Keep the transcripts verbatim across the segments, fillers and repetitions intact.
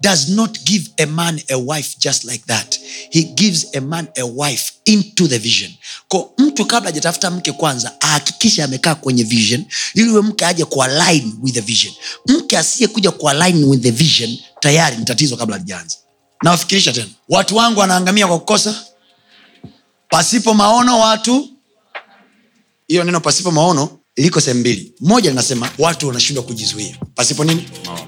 does not give a man a wife just like that. He gives a man a wife into the vision. Kwa mtu kabla hajatafuta mke kwanza, ahakikisha amekaa kwenye vision, ili yule mke aje kualign with the vision. Mke asiye kuja kualign with the vision, tayari ni tatizo kabla halijaanza. Na wafikirisha tena. Watu wangu wanaangamia kwa kukosa pasipo maono watu. Hiyo neno pasipo maono liko sehemu mbili. Moja linasema watu wanashindwa kujizuia. Pasipo nini? Maono.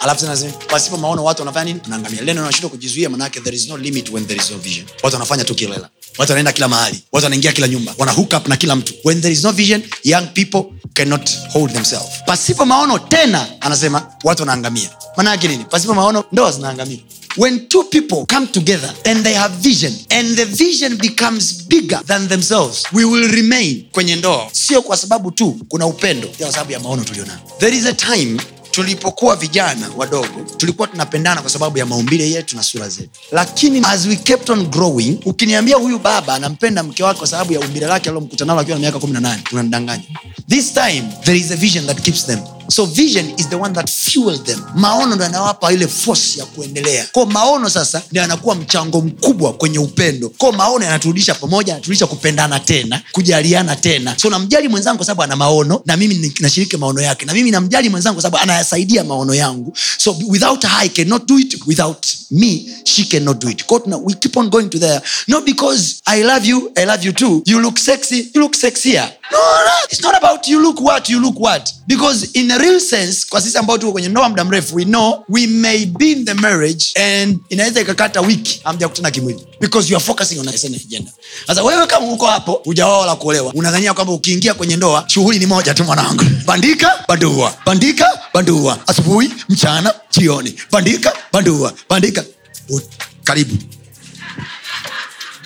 Alafu tena nasema pasipo maono watu wanafanya nini? Wanaangamia. Leno wanashindwa kujizuia maana yake there is no limit when there is no vision. Watu wanafanya tu kilela. Watu wanaenda kila mahali. Watu wanaingia kila nyumba. Wana hook up na kila mtu. When there is no vision, young people cannot hold themselves. Pasipo maono tena anasema watu wanaangamia. Maana yake nini? Pasipo maono ndoa zinaangamia. When two people come together and they have vision and the vision becomes bigger than themselves, we will remain kwenye ndoa. Sio kwa sababu tu kuna upendo, sio kwa sababu ya maono tulionayo. There is a time tulipokuwa vijana wadogo, tulikuwa tunapendana kwa sababu ya maumbile yetu na sura zetu. Lakini as we kept on growing, ukiniambia huyu baba anampenda mke wake kwa sababu ya umbile lake alilomkutana nalo akiwa na miaka kumi na nane, unanidanganya. This time there is a vision that keeps them. So vision is the one that fuels them. Maono ndio yanawapa ile force ya kuendelea. Kwa maono sasa ndio yanakuwa mchango mkubwa kwenye upendo. Kwa maono yanaturudisha pamoja, yanaturudisha kupendana tena, kujaliana tena. So namjali mwenzangu kwa sababu ana maono na mimi nashiriki maono yake. Na mimi namjali mwenzangu kwa sababu anayasaidia maono yangu. So without her I cannot do it, without me she cannot do it. Kwa we keep on going to there. Not because I love you, I love you too. You look sexy, you look sexier. No, no, it's not about you look what, you look what. Because in a real sense, kwa sisi ambao tuko kwenye ndoa muda mrefu, we know we may be in the marriage and inaweza ikakata wiki hamjakutana kimwili. Because you are focusing on a certain agenda. Sasa wewe kama uko hapo, hujaoa wala kuolewa, unadhania kwamba ukiingia kwenye ndoa, shughuli ni moja tu mwanangu. Bandika, bandua. Bandika, bandua. Asubuhi, mchana, jioni. Bandika, bandua. Bandika. Ut, karibu.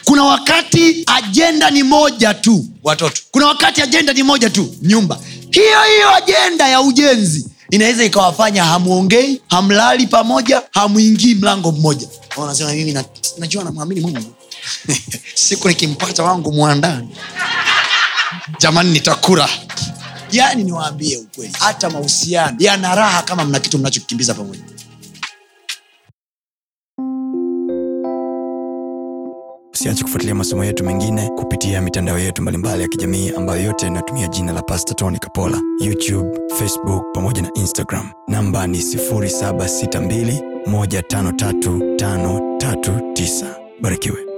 Kuna wakati agenda ni moja tu, watoto. Kuna wakati agenda ni moja tu, nyumba. Hiyo hiyo agenda ya ujenzi inaweza ikawafanya hamuongei, hamlali pamoja, hamuingii mlango mmoja. Wanasema mimi na, najua namwamini Mungu. Siku nikimpata wangu muandani. Jamani nitakula. Yaani niwaambie ukweli, hata mahusiano yana raha kama mna kitu mnachokikimbiza pamoja. Usiache kufuatilia masomo yetu mengine kupitia mitandao yetu mbalimbali ya kijamii ambayo yote inatumia jina la Pastor Tony Kapola, YouTube, Facebook pamoja na Instagram. Namba ni zero seven six two one five three five three nine. Barikiwe.